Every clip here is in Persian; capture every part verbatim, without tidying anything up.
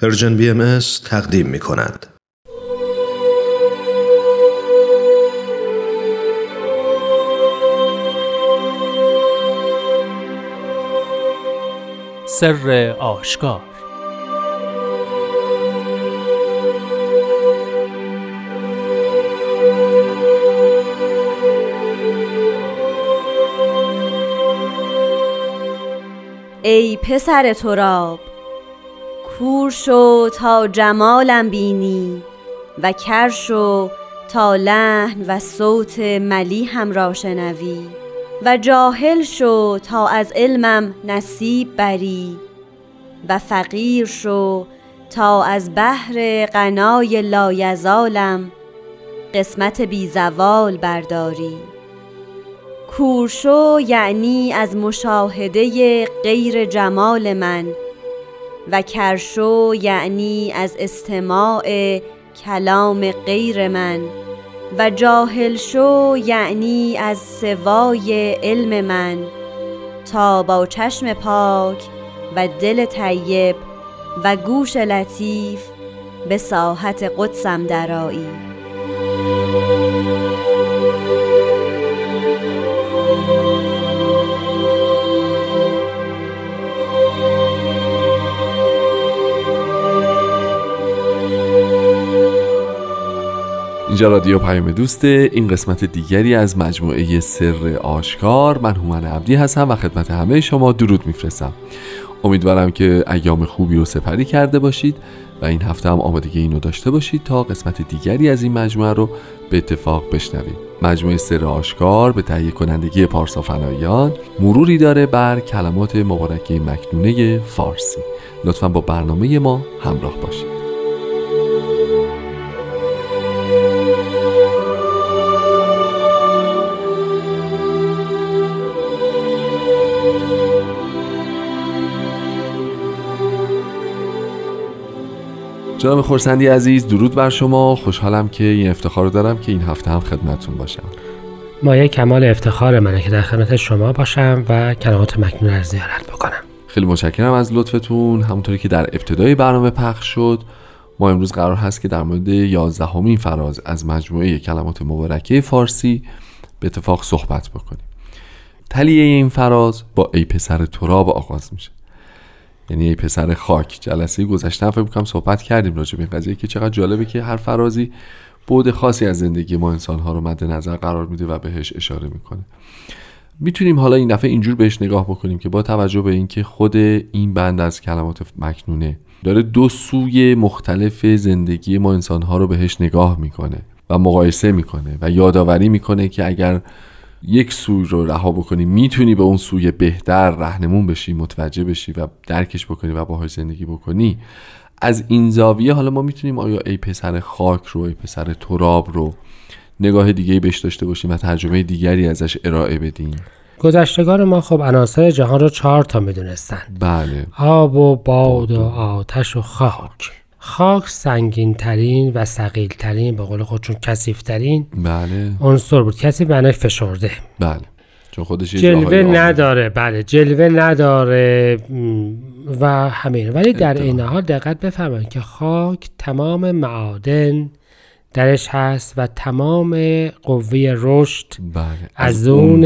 پرژن بی ام اس تقدیم می کند. سر آشکار. ای پسر تراب، کور شو تا جمالم بینی و کر شو تا لحن و صوت ملیحم را شنوی و جاهل شو تا از علمم نصیب بری و فقیر شو تا از بحر غنای لایزالم قسمت بی زوال برداری. کور شو یعنی از مشاهده غیر جمال من و کر شو یعنی از استماع کلام غیر من و جاهل شو یعنی از سوای علم من تا با چشم پاک و دل طیب و گوش لطیف به ساحت قدسم درآیی. اینجا رادیو پیام دوسته، این قسمت دیگری از مجموعه سر آشکار. من هومن عبدی هستم و خدمت همه شما درود میفرستم. امیدوارم که ایام خوبی رو سپری کرده باشید و این هفته هم آمادگی اینو داشته باشید تا قسمت دیگری از این مجموعه رو به اتفاق بشنوید. مجموعه سر آشکار به تهیه کنندگی پارسا فنایان مروری داره بر کلمات مبارکه مکنونه فارسی. لطفاً با برنامه ما همراه باشید. جناب خورسندی عزیز، درود بر شما. خوشحالم که این افتخار رو دارم که این هفته هم خدمتتون باشم. مایه کمال افتخار منه که در خدمت شما باشم و کلمات مکنون رو زیارت بکنم. خیلی متشکرم از لطفتون. همونطوری که در ابتدای برنامه پخش شد، ما امروز قرار هست که در مورد یازدهمین فراز از مجموعه کلمات مبارکه فارسی به اتفاق صحبت بکنیم. تلیه این فراز با ای پسر تراب آغاز میشه، یعنی ای پسر خاک. جلسه گذشته فکر می‌کنم صحبت کردیم راجع به این قضیه که چقدر جالبه که هر فرازی بعد خاصی از زندگی ما انسان‌ها رو مد نظر قرار میده و بهش اشاره میکنه. میتونیم حالا این دفعه اینجور بهش نگاه بکنیم که با توجه به اینکه خود این بند از کلمات مکنونه داره دو سوی مختلف زندگی ما انسان‌ها رو بهش نگاه میکنه و مقایسه میکنه و یادآوری میکنه که اگر یک سوی رو رها بکنی میتونی به اون سوی بهتر رهنمون بشی، متوجه بشی و درکش بکنی و باهاش زندگی بکنی. از این زاویه حالا ما میتونیم آیا ای پسر خاک رو، ای پسر تراب رو نگاه دیگه بهش داشته باشیم و ترجمه دیگری ازش ارائه بدیم. گذشتگان ما خب عناصر جهان رو چهار تا میدونستن. بله. آب و باد و آتش و خاک. خاک سنگین ترین و ثقیل ترین، به قول خودشون کثیف ترین، بله، عنصر بود. کثیف معنی فشرده، بله، چون خودش جلوه نداره، بله، جلوه نداره و همین. ولی در این حال دقت بفرمایید که خاک تمام معادن درش هست و تمام قوه رشد، بله، از اون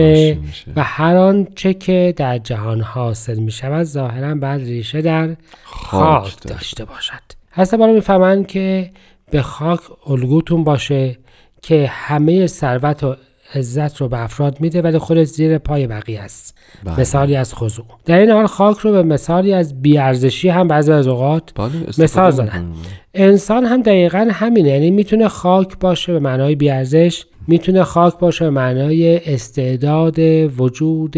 و هر آن چه که در جهان حاصل می شود ظاهرا بعد ریشه در خاک, خاک داشته باشد. هسته بارا می فهمن که به خاک الگوتون باشه که همه ثروت و عزت رو به افراد میده ولی خودت زیر پای بقیه است. بله. مثالی از خضوع. در این حال خاک رو به مثالی از بیارزشی هم بعضی از اوقات مثال زدن. انسان هم دقیقا همینه، یعنی میتونه خاک باشه به معنای بیارزش، میتونه خاک باشه به معنای استعداد وجود،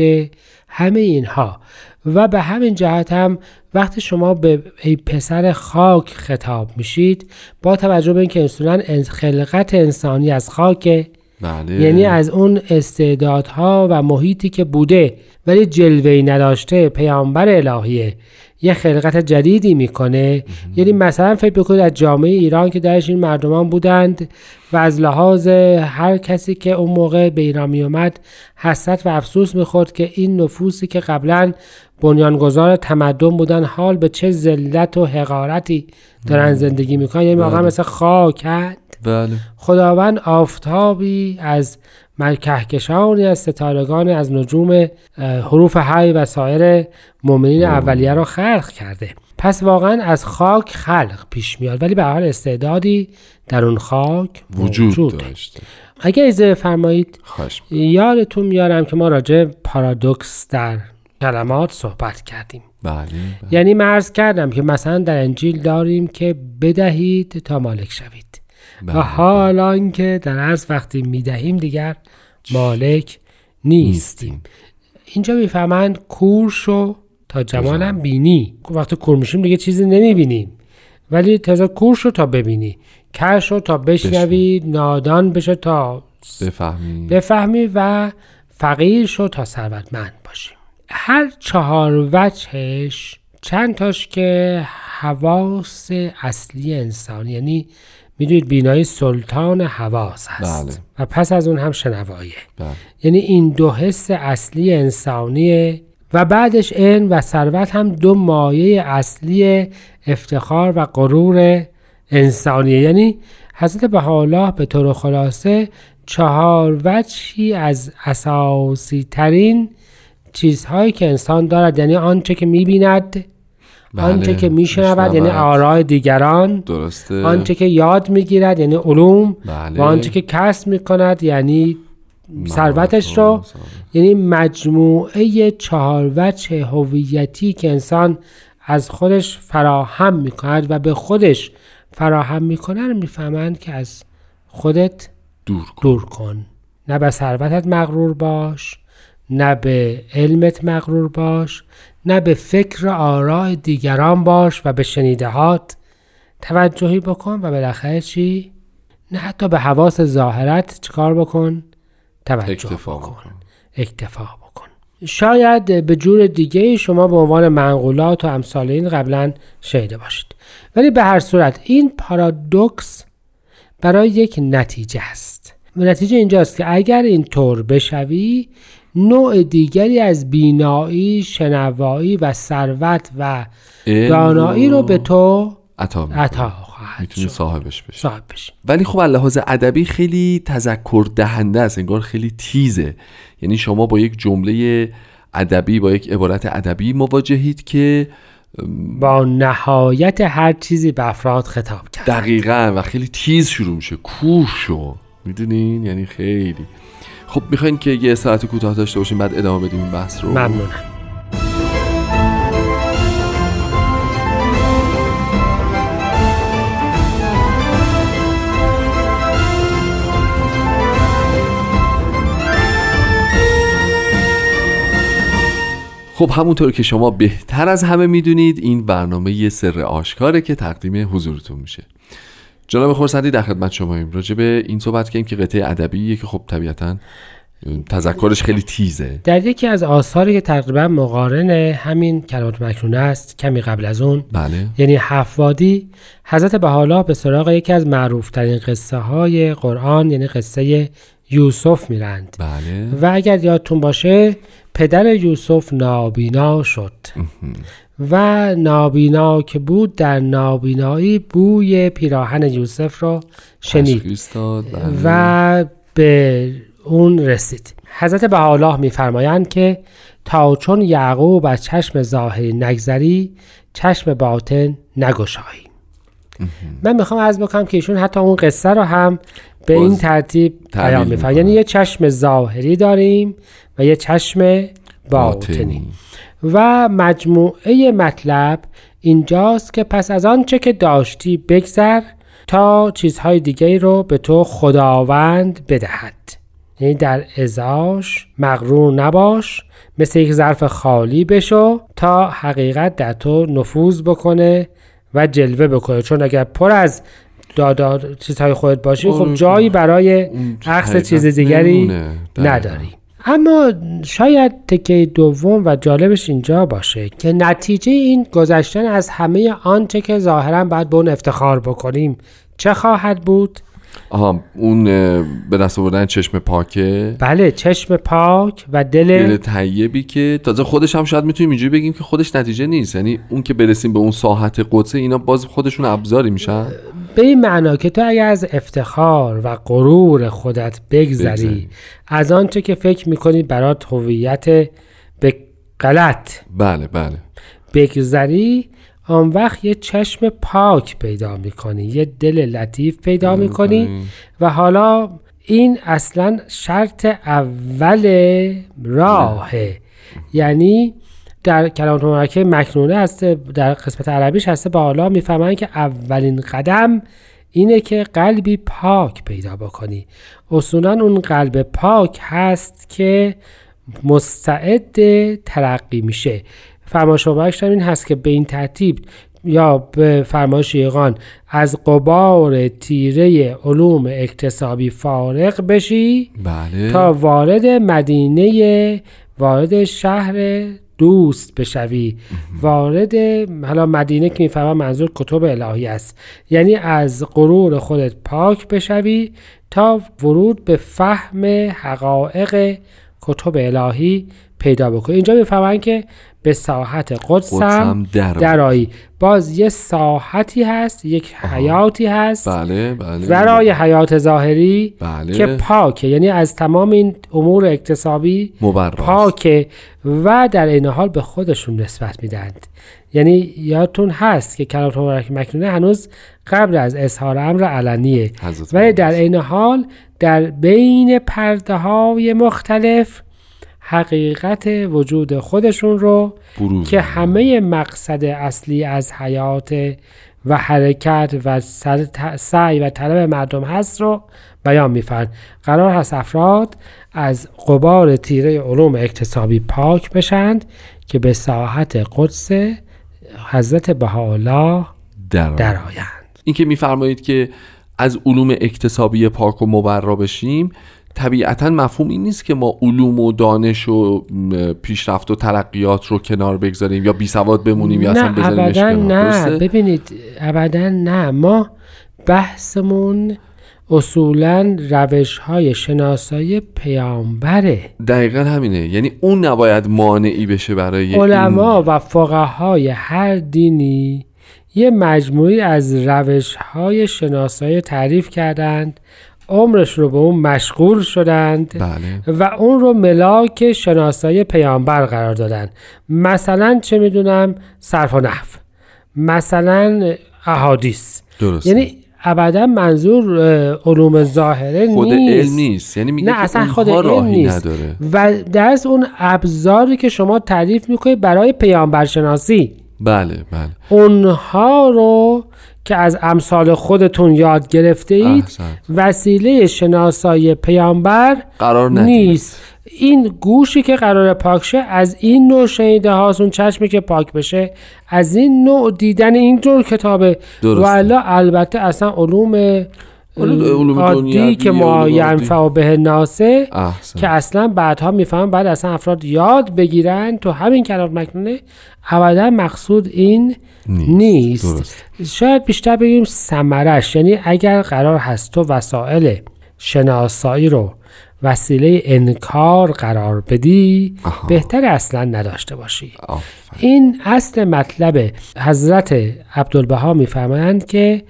همه اینها. و به همین جهت هم وقتی شما به ای پسر خاک خطاب میشید با توجه به اینکه اصولاً خلقت انسانی از خاکه، بله، یعنی از اون استعدادها و محیطی که بوده ولی جلوه‌ای نداشته، پیامبر الهیه یه خلقت جدیدی میکنه. یعنی مثلا فکر بکنید از جامعه ایران که درش این مردمان بودند و از لحاظ هر کسی که اون موقع به ایران می اومد حسرت و افسوس میخورد که این نفوسی که قبلا بنیانگذار تمدن بودن، حال به چه ذلت و حقارتی دارن زندگی میکنن. یعنی واقعا مثل خاکند. بله. خداوند آفتابی از کهکشانی، از ستارگان، از نجوم، حروف حی و سایر مؤمنین اولیه را خلق کرده. پس واقعا از خاک خلق پیش میاد، ولی به هر حال استعدادی در اون خاک وجود, وجود داشته. اگه اجازه فرمایید یادتون میارم که ما راجع پارادوکس در کلمات صحبت کردیم. بله, بله. یعنی مرز کردم که مثلا در انجیل داریم که بدهید تا مالک شوید، بله. و حالا این که در عرض وقتی میدهیم دیگر مالک نیستیم, نیستیم. اینجا میفهمند کور شو تا جمالم بینی. وقتی کور میشیم دیگه چیزی نمیبینیم، ولی تازه کور شو تا ببینی، کر شو تا بشنوی، نادان بشو تا بفهمی. بفهمی و فقیر شو تا ثروتمند باشی. هر چهار وجهش چند تاش که حواس اصلی انسان، یعنی میدونید بینایی سلطان حواس هست. بله. و پس از اون هم شنواییه. بله. یعنی این دو حس اصلی انسانیه و بعدش علم و ثروت هم دو مایه اصلی افتخار و غرور انسانیه. یعنی حضرت بهاءالله به طور خلاصه چهار وجهی از اساسی ترین چیزهایی که انسان دارد، یعنی آنچه که می‌بیند، بله. آنچه که میشنود، یعنی آراء دیگران، درسته. آنچه که یاد میگیرد، یعنی علوم، بله. و آنچه که کسب میکند، یعنی ثروتش رو، یعنی مجموعه چهار وجه هویتی که انسان از خودش فراهم میکند و به خودش فراهم میکنن، میفهمند که از خودت دور کن, دور کن. نه به ثروتت مغرور باش، نه به علمت مغرور باش، نه به فکر آراء دیگران باش و به شنیدهات توجهی بکن، و بالاخره چی؟ نه حتی به حواس ظاهرت چیکار بکن؟ توجه اکتفا بکن. بکن اکتفا بکن. شاید به جور دیگه شما به عنوان منقولات و امثال این قبلا شنیده باشید، ولی به هر صورت این پارادوکس برای یک نتیجه است. نتیجه اینجاست که اگر این طور بشوی، نوع دیگری از بینایی، شنوایی و ثروت و دانایی رو به تو عطا, عطا خواهد شد. صاحبش بشی. صاحب بشی. ولی خب از لحاظ ادبی خیلی تذکر دهنده است، انگار خیلی تیزه. یعنی شما با یک جمله ادبی، با یک عبارت ادبی مواجهید که با نهایت هر چیزی به افراد خطاب کرد. دقیقاً، و خیلی تیز شروع میشه. کور شو. میدونین؟ یعنی خیلی. خب میخواین که یه ساعت کوتاه داشته باشیم بعد ادامه بدیم این بحث رو؟ ممنونم. خب همونطور که شما بهتر از همه میدونید، این برنامه یه سر آشکاره که تقدیم حضورتون میشه. جناب خورسندی در خدمت شماییم. راجع به این صحبت کنیم که قطعه ادبیه که خب طبیعتاً تذکرش خیلی تیزه. در یکی از آثاری که تقریباً مقارن همین کلمات مکنونه است، کمی قبل از اون، بله. یعنی حفوادی، حضرت بهاءالله به سراغ یکی از معروف‌ترین قصه های قرآن، یعنی قصه یوسف میرند. بله. و اگر یادتون باشه پدر یوسف نابینا شد و نابینا که بود، در نابینایی بوی پیراهن یوسف را شنید و به اون رسید. حضرت بهاءالله میفرمایند که تا چون یعقوب از چشم ظاهری نگذری، چشم باطن نگشایی. من میخوام عرض بکنم که ایشون حتی اون قصه رو هم به این ترتیب بیان می‌فرمایند. یعنی یه چشم ظاهری داریم و یه چشم باطنی. و مجموعه مطلب اینجاست که پس از آن چه که داشتی بگذر تا چیزهای دیگه رو به تو خداوند بدهد. یعنی در ازاش مغرور نباش، مثل یک ظرف خالی بشو تا حقیقت در تو نفوذ بکنه و جلوه بکنه. چون اگر پر از دادار چیزهای خودت باشی، خب جایی برای عکس چیز دیگری نداری. اما شاید تکه دوم و جالبش اینجا باشه که نتیجه این گذشتن از همه آنچه که ظاهرا باید به اون افتخار بکنیم چه خواهد بود؟ آها اون به دست آوردن چشم پاکه. بله چشم پاک و دل دل طیبی که تازه خودش هم شاید میتونیم اینجوری بگیم که خودش نتیجه نیست، یعنی اون که برسیم به اون ساحت قدسه اینا باز خودشون ابزاری میشن، به این معنا که تو اگه از افتخار و غرور خودت بگذری، از آنچه که فکر میکنی برات هویت به غلط بله بله بگذری، آن وقت یه چشم پاک پیدا میکنی، یه دل لطیف پیدا میکنی. و حالا این اصلا شرط اول راهه، یعنی در کلام تمرکه مکنونه هست، در قسمت عربیش هست، با حالا میفهمن که اولین قدم اینه که قلبی پاک پیدا بکنی. اصولا اون قلب پاک هست که مستعد ترقی میشه. فرمایش بخش این هست که به این ترتیب یا به فرمایش یقان از غبار تیره علوم اکتسابی فارغ بشی، بله. تا وارد مدینه، وارد شهر دوست بشوی. وارد حالا مدینه که میفهمم منظور کتب الهی است، یعنی از غرور خودت پاک بشوی تا ورود به فهم حقایق کتب الهی پیدا بکنی. اینجا میفهمن که به ساحت قدسم درایی. باز یه ساحتی هست، یک حیاتی هست، بله بله، ورای حیات ظاهری، بله، که پاکه، یعنی از تمام این امور اکتسابی پاکه و در این حال به خودشون نسبت میدند. یعنی یادتون هست که کلام تبارک مکنونه هنوز قبل از اظهار امر علنیه، ولی در این حال در بین پرده های مختلف حقیقت وجود خودشون رو بروز. که همه مقصد اصلی از حیات و حرکت و سعی و طلب مردم هست رو بیان می‌فرن. قرار هست افراد از غبار تیره علوم اکتسابی پاک بشند که به ساحت قدس حضرت بهاءالله درآیند. این که می‌فرمایید که از علوم اکتسابی پاک و مبرا بشیم، طبیعتاً مفهوم این نیست که ما علوم و دانش و پیشرفت و ترقیات رو کنار بگذاریم یا بی سواد بمونیم یا اصلا بذاریمش کنار. نه ببینید ابداً نه، ما بحثمون اصولاً روش‌های شناسایی پیامبره. دقیقاً همینه، یعنی اون نباید مانعی بشه برای علما این... و فقهای هر دینی یه مجموعی از روش‌های شناسایی تعریف کردند، عمرش رو به اون مشغول شدند، بله. و اون رو ملاک شناسای پیامبر قرار دادن. مثلا چه میدونم صرف و نحو، مثلا احادیث، درسته. یعنی ابدا منظور علوم ظاهره نیست، خود علم نیست، یعنی میگه نه اصلا خود علم نیست نداره. و درست اون ابزاری که شما تعریف میکنید برای پیامبر شناسی، بله بله، اونها رو که از امثال خودتون یاد گرفته اید وسیله شناسای پیامبر قرار نیست. این گوشی که قرار پاک شه از این نوع شنیده هاست، چشمی که پاک بشه از این نوع دیدن اینجور کتابه. و الا البته اصلا علوم عادی که ما ینفع به ناسه که اصلا بعدها میفهمن بعد اصلا افراد یاد بگیرن تو همین کلام مکنونه ابدا مقصود این نیست, نیست. شاید بیشتر بگیم ثمرش، یعنی اگر قرار هست تو وسایل شناسایی رو وسیله انکار قرار بدی، آها. بهتر اصلا نداشته باشی. آفر. این اصل مطلب حضرت عبدالبها میفرمایند که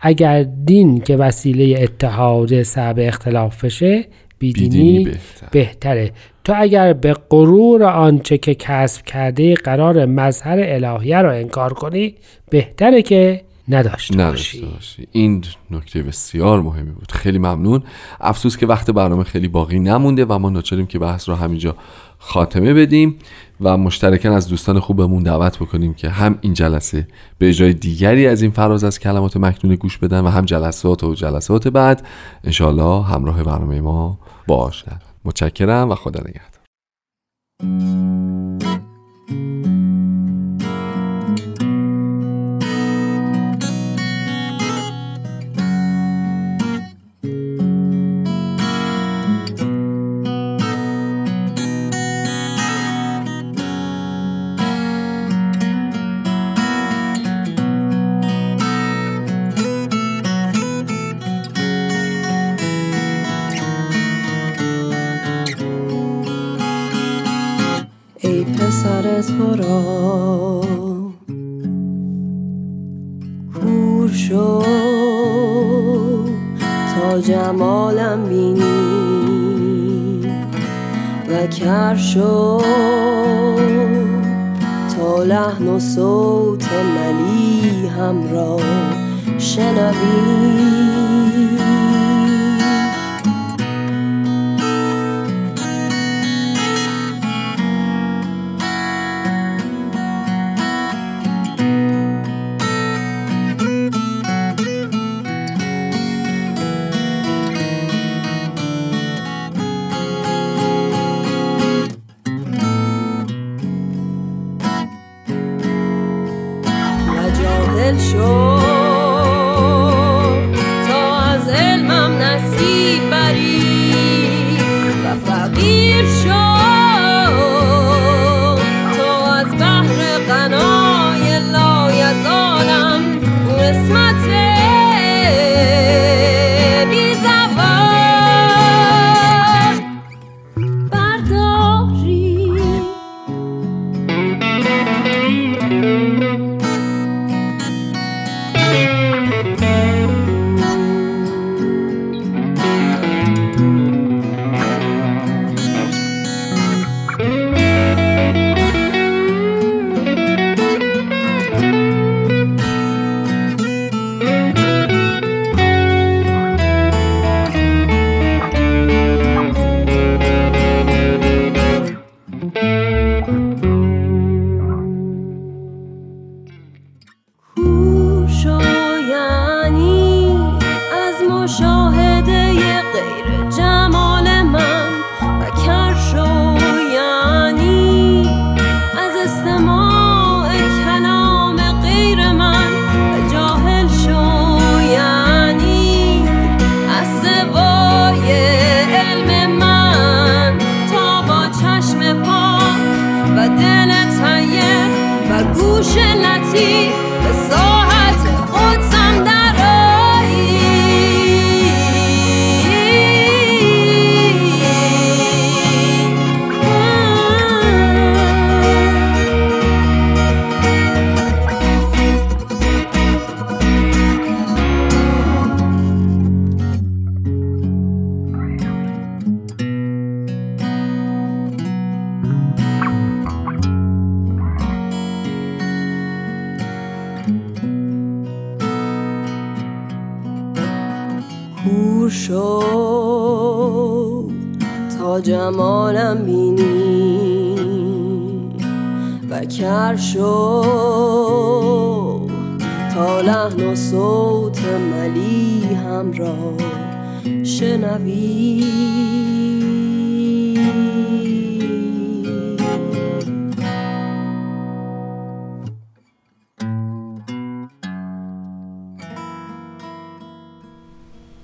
اگر دین که وسیله اتحاد سبب اختلاف بشه، بیدینی بهتر. بهتره. تو اگر به غرور آنچه که کسب کردی قرار مظهر الهیه رو انکار کنی، بهتره که نداشته باشی. باشی. این نکته بسیار مهمی بود. خیلی ممنون. افسوس که وقت برنامه خیلی باقی نمونده و ما ناچاریم که بحث رو همینجا خاتمه بدیم و مشترکاً از دوستان خوبمون دعوت بکنیم که هم این جلسه به جای دیگری از این فراز از کلمات مکنونه گوش بدن و هم جلسات و جلسات بعد انشالله همراه برنامه ما باشند. متشکرم و خدا نگهدار. تو را کور شو تا جمالم بینی و کر شو تا لحن و صوت ملی هم را شنوی. دل شو تا از علمم نصیب بری و فقیر شو تا از بحر غنای لایزالم قسمت بی زوال برداری. گوش لطیف به ساحت قدسم درآیی کور شو تا جمالم بینی و کر شو تا لحن و صوت ملی هم را شنوی.